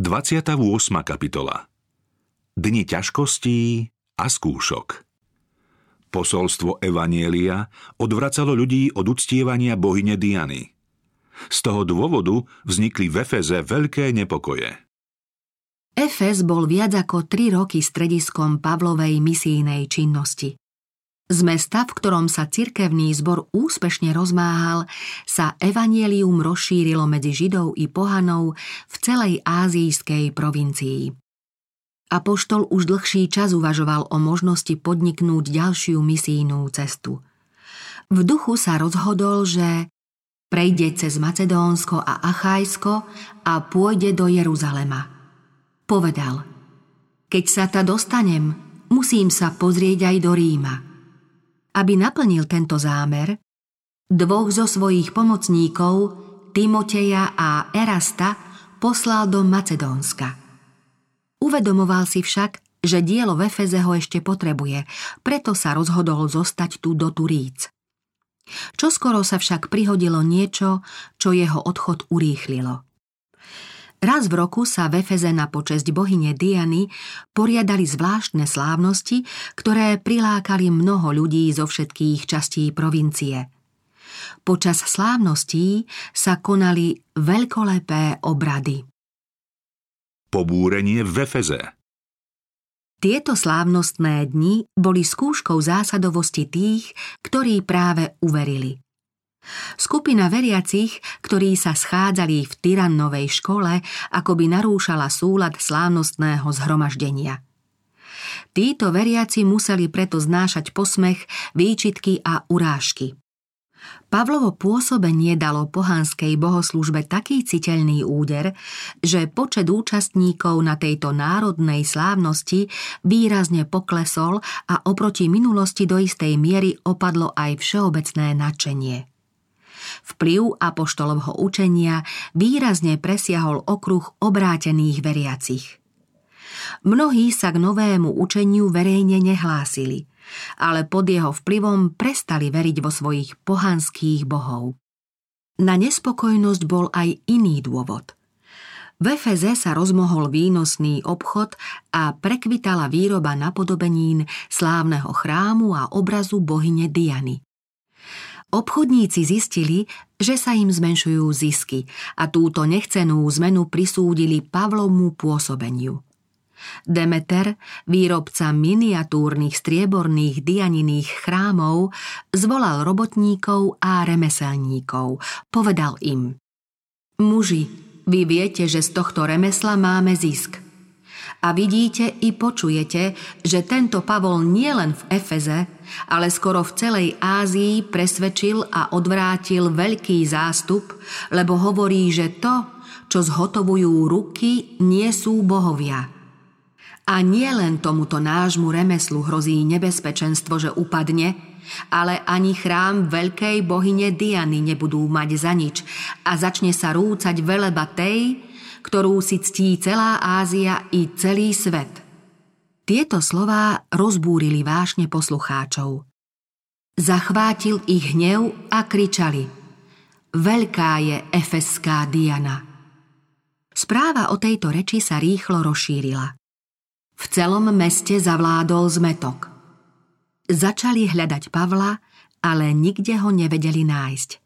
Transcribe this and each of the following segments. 28. kapitola. Dni ťažkostí a skúšok. Posolstvo Evanielia odvracalo ľudí od uctievania bohyne Diany. Z toho dôvodu vznikli v Efeze veľké nepokoje. Efez bol viac ako 3 roky strediskom Pavlovej misijnej činnosti. Z mesta, v ktorom sa cirkevný zbor úspešne rozmáhal, sa evanjelium rozšírilo medzi Židov i pohanov v celej ázijskej provincii. Apoštol už dlhší čas uvažoval o možnosti podniknúť ďalšiu misijnú cestu. V duchu sa rozhodol, že prejde cez Macedónsko a Achajsko a pôjde do Jeruzalema. Povedal: keď sa ta dostanem, musím sa pozrieť aj do Ríma. Aby naplnil tento zámer, 2 zo svojich pomocníkov, Timoteja a Erasta, poslal do Macedónska. Uvedomoval si však, že dielo v Efeze ho ešte potrebuje, preto sa rozhodol zostať tu do Turíc. Čoskoro sa však prihodilo niečo, čo jeho odchod urýchlilo. Raz v roku sa v Efeze na počesť bohyne Diany poriadali zvláštne slávnosti, ktoré prilákali mnoho ľudí zo všetkých častí provincie. Počas slávností sa konali veľkolepé obrady. Pobúrenie v Efeze. Tieto slávnostné dni boli skúškou zásadovosti tých, ktorí práve uverili. Skupina veriacich, ktorí sa schádzali v Tyrannovej škole, akoby narúšala súlad slávnostného zhromaždenia. Títo veriaci museli preto znášať posmech, výčitky a urážky. Pavlovo pôsobenie dalo pohanskej bohoslužbe taký citeľný úder, že počet účastníkov na tejto národnej slávnosti výrazne poklesol a oproti minulosti do istej miery opadlo aj všeobecné nadšenie. Vplyv apoštolovho učenia výrazne presiahol okruh obrátených veriacich. Mnohí sa k novému učeniu verejne nehlásili, ale pod jeho vplyvom prestali veriť vo svojich pohanských bohov. Na nespokojnosť bol aj iný dôvod. V Efeze sa rozmohol výnosný obchod a prekvitala výroba napodobenín slávneho chrámu a obrazu bohyne Diany. Obchodníci zistili, že sa im zmenšujú zisky a túto nechcenú zmenu prisúdili Pavlovmu pôsobeniu. Demeter, výrobca miniatúrnych strieborných dianiných chrámov, zvolal robotníkov a remeselníkov. Povedal im: muži, vy viete, že z tohto remesla máme zisk. A vidíte i počujete, že tento Pavol nielen v Efeze, ale skoro v celej Ázii presvedčil a odvrátil veľký zástup, lebo hovorí, že to, čo zhotovujú ruky, nie sú bohovia. A nielen tomuto nášmu remeslu hrozí nebezpečenstvo, že upadne, ale ani chrám veľkej bohyne Diany nebudú mať za nič a začne sa rúcať veleba tej, ktorú si ctí celá Ázia i celý svet. Tieto slová rozbúrili vášne poslucháčov. Zachvátil ich hnev a kričali: veľká je efeská Diana. Správa o tejto reči sa rýchlo rozšírila. V celom meste zavládol zmetok. Začali hľadať Pavla, ale nikde ho nevedeli nájsť.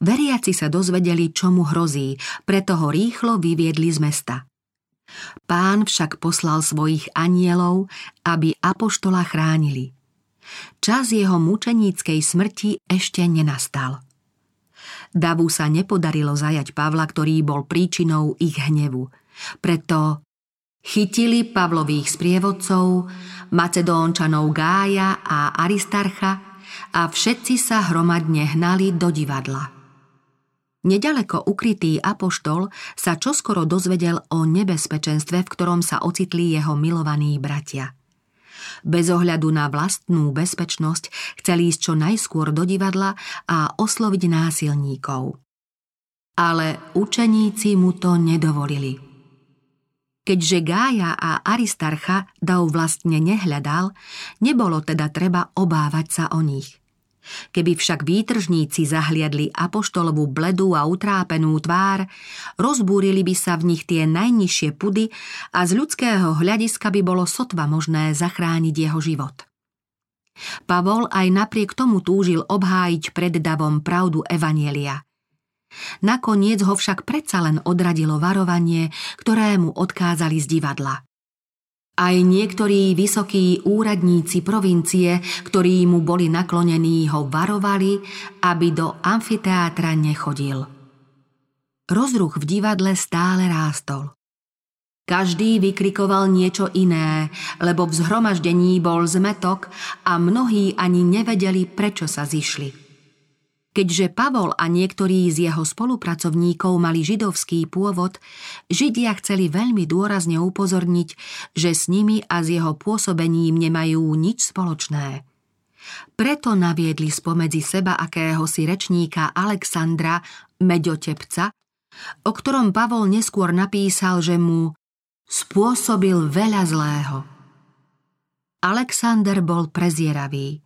Veriaci sa dozvedeli, čo mu hrozí, preto ho rýchlo vyviedli z mesta. Pán však poslal svojich anjelov, aby apoštola chránili. Čas jeho mučeníckej smrti ešte nenastal. Davu sa nepodarilo zajať Pavla, ktorý bol príčinou ich hnevu. Preto chytili Pavlových sprievodcov, Macedónčanov Gája a Aristarcha, a všetci sa hromadne hnali do divadla. Neďaleko ukrytý apoštol sa čoskoro dozvedel o nebezpečenstve, v ktorom sa ocitli jeho milovaní bratia. Bez ohľadu na vlastnú bezpečnosť chceli ísť čo najskôr do divadla a osloviť násilníkov. Ale učeníci mu to nedovolili. Keďže Gája a Aristarcha dav vlastne nehľadal, nebolo teda treba obávať sa o nich. Keby však výtržníci zahliadli apoštolovú bledú a utrápenú tvár, rozbúrili by sa v nich tie najnižšie pudy a z ľudského hľadiska by bolo sotva možné zachrániť jeho život. Pavol aj napriek tomu túžil obhájiť pred davom pravdu evanjelia. Nakoniec ho však predsa len odradilo varovanie, ktoré mu odkázali z divadla. Aj niektorí vysokí úradníci provincie, ktorí mu boli naklonení, ho varovali, aby do amfiteátra nechodil. Rozruch v divadle stále rástol. Každý vykrikoval niečo iné, lebo v zhromaždení bol zmetok a mnohí ani nevedeli, prečo sa zišli. Keďže Pavol a niektorí z jeho spolupracovníkov mali židovský pôvod, Židia chceli veľmi dôrazne upozorniť, že s nimi a s jeho pôsobením nemajú nič spoločné. Preto naviedli spomedzi seba akéhosi rečníka Alexandra Mediotepca, o ktorom Pavol neskôr napísal, že mu spôsobil veľa zlého. Alexander bol prezieravý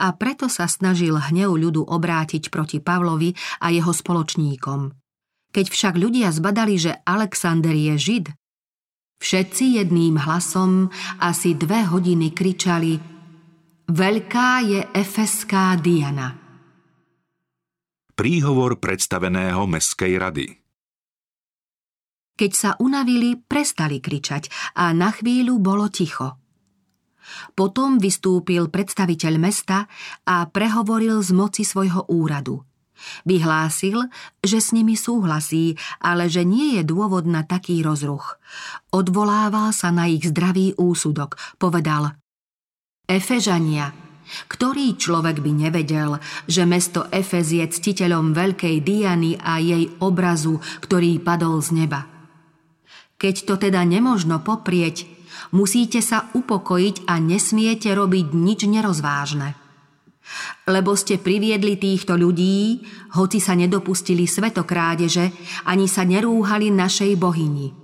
a preto sa snažil hnev ľudu obrátiť proti Pavlovi a jeho spoločníkom. Keď však ľudia zbadali, že Alexander je Žid, všetci jedným hlasom asi 2 hodiny kričali: Veľká je efeská Diana. Príhovor predstaveného mestskej rady. Keď sa unavili, prestali kričať a na chvíľu bolo ticho. Potom vystúpil predstaviteľ mesta a prehovoril z moci svojho úradu. Vyhlásil, že s nimi súhlasí, ale že nie je dôvod na taký rozruch. Odvolával sa na ich zdravý úsudok. Povedal: Efežania, ktorý človek by nevedel, že mesto Efez je ctiteľom veľkej Diany a jej obrazu, ktorý padol z neba. Keď to teda nemožno poprieť, musíte sa upokojiť a nesmiete robiť nič nerozvážne. Lebo ste priviedli týchto ľudí, hoci sa nedopustili svetokrádeže, ani sa nerúhali našej bohyni.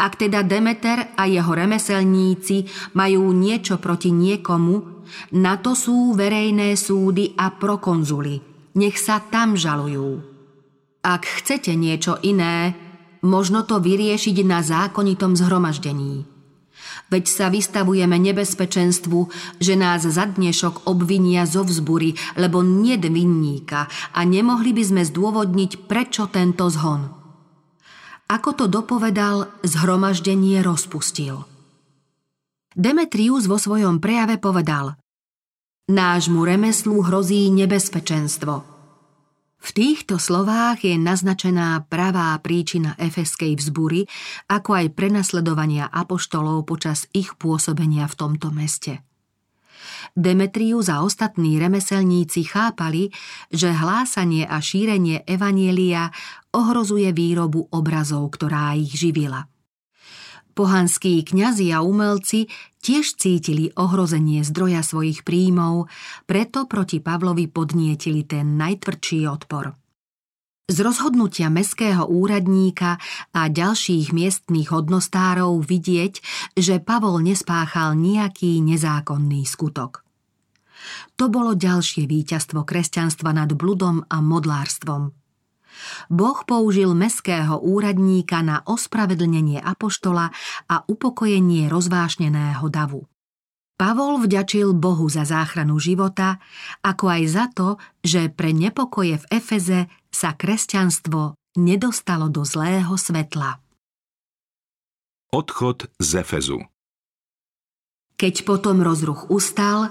Ak teda Demeter a jeho remeselníci majú niečo proti niekomu, na to sú verejné súdy a prokonzuli. Nech sa tam žalujú. Ak chcete niečo iné, možno to vyriešiť na zákonitom zhromaždení. Veď sa vystavujeme nebezpečenstvu, že nás za dnešok obvinia zo vzbury, lebo nie je vinníka a nemohli by sme zdôvodniť, prečo tento zhon. Ako to dopovedal, zhromaždenie rozpustil. Demetrius vo svojom prejave povedal: Nášmu remeslu hrozí nebezpečenstvo. V týchto slovách je naznačená pravá príčina efeskej vzbury, ako aj prenasledovania apoštolov počas ich pôsobenia v tomto meste. Demetrius a ostatní remeselníci chápali, že hlásanie a šírenie evanjelia ohrozuje výrobu obrazov, ktorá ich živila. Pohanskí kňazi a umelci tiež cítili ohrozenie zdroja svojich príjmov, preto proti Pavlovi podnietili ten najtvrdší odpor. Z rozhodnutia mestského úradníka a ďalších miestnych hodnostárov vidieť, že Pavol nespáchal nejaký nezákonný skutok. To bolo ďalšie víťazstvo kresťanstva nad bludom a modlárstvom. Boh použil mestského úradníka na ospravedlnenie apoštola a upokojenie rozvášneného davu. Pavol vďačil Bohu za záchranu života, ako aj za to, že pre nepokoje v Efeze sa kresťanstvo nedostalo do zlého svetla. Odchod z Efezu. Keď potom rozruch ustal,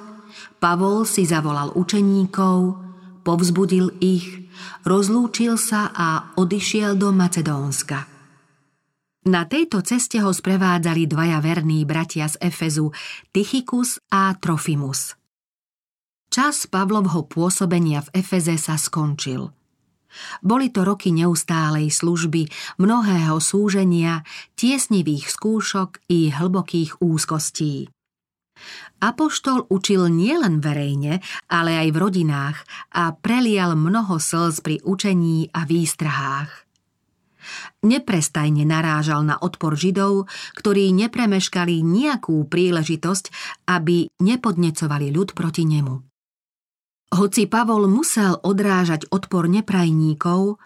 Pavol si zavolal učeníkov, povzbudil ich, rozlúčil sa a odišiel do Macedónska. Na tejto ceste ho sprevádzali 2 verní bratia z Efezu, Tychikus a Trofimus. Čas Pavlovho pôsobenia v Efeze sa skončil. Boli to roky neustálej služby, mnohého súženia, tiesnivých skúšok i hlbokých úzkostí. Apoštol učil nielen verejne, ale aj v rodinách a prelial mnoho slz pri učení a výstrahách. Neprestajne narážal na odpor Židov, ktorí nepremeškali nejakú príležitosť, aby nepodnecovali ľud proti nemu. Hoci Pavol musel odrážať odpor neprajníkov,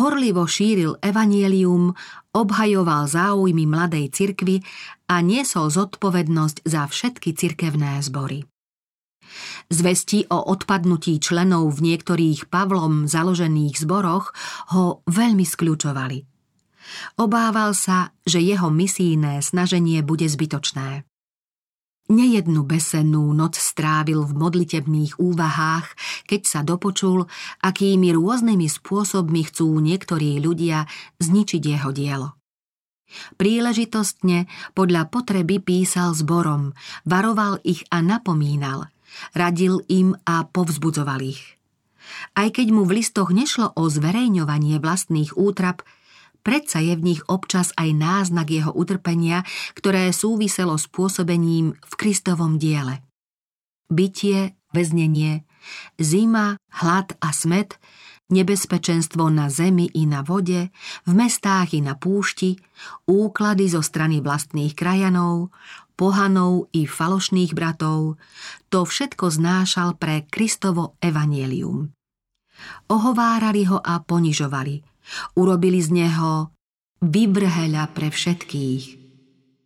horlivo šíril evanjelium, obhajoval záujmy mladej cirkvi a niesol zodpovednosť za všetky cirkevné zbory. Zvesti o odpadnutí členov v niektorých Pavlom založených zboroch ho veľmi skľučovali. Obával sa, že jeho misijné snaženie bude zbytočné. Nejednu besennú noc strávil v modlitebných úvahách, keď sa dopočul, akými rôznymi spôsobmi chcú niektorí ľudia zničiť jeho dielo. Príležitostne podľa potreby písal zborom, varoval ich a napomínal, radil im a povzbudzoval ich. Aj keď mu v listoch nešlo o zverejňovanie vlastných útrap, predsa je v nich občas aj náznak jeho utrpenia, ktoré súviselo s pôsobením v Kristovom diele. Bitie, väznenie, zima, hlad a smäd, nebezpečenstvo na zemi i na vode, v mestách i na púšti, úklady zo strany vlastných krajanov, pohanov i falošných bratov, to všetko znášal pre Kristovo evanjelium. Ohovárali ho a ponižovali. Urobili z neho vyvrheľa pre všetkých.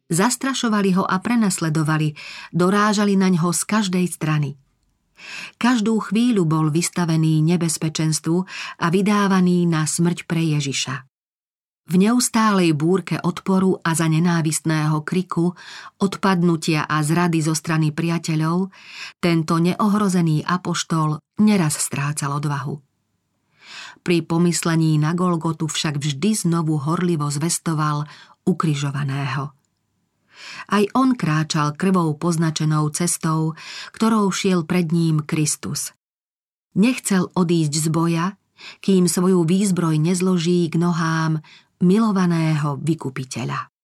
Zastrašovali ho a prenasledovali, dorážali na ňo z každej strany. Každú chvíľu bol vystavený nebezpečenstvu a vydávaný na smrť pre Ježiša. V neustálej búrke odporu a za nenávistného kriku, odpadnutia a zrady zo strany priateľov, tento neohrozený apoštol neraz strácal odvahu. Pri pomyslení na Golgotu však vždy znovu horlivo zvestoval ukrižovaného. Aj on kráčal krvou poznačenou cestou, ktorou šiel pred ním Kristus. Nechcel odísť z boja, kým svoju výzbroj nezloží k nohám milovaného vykupiteľa.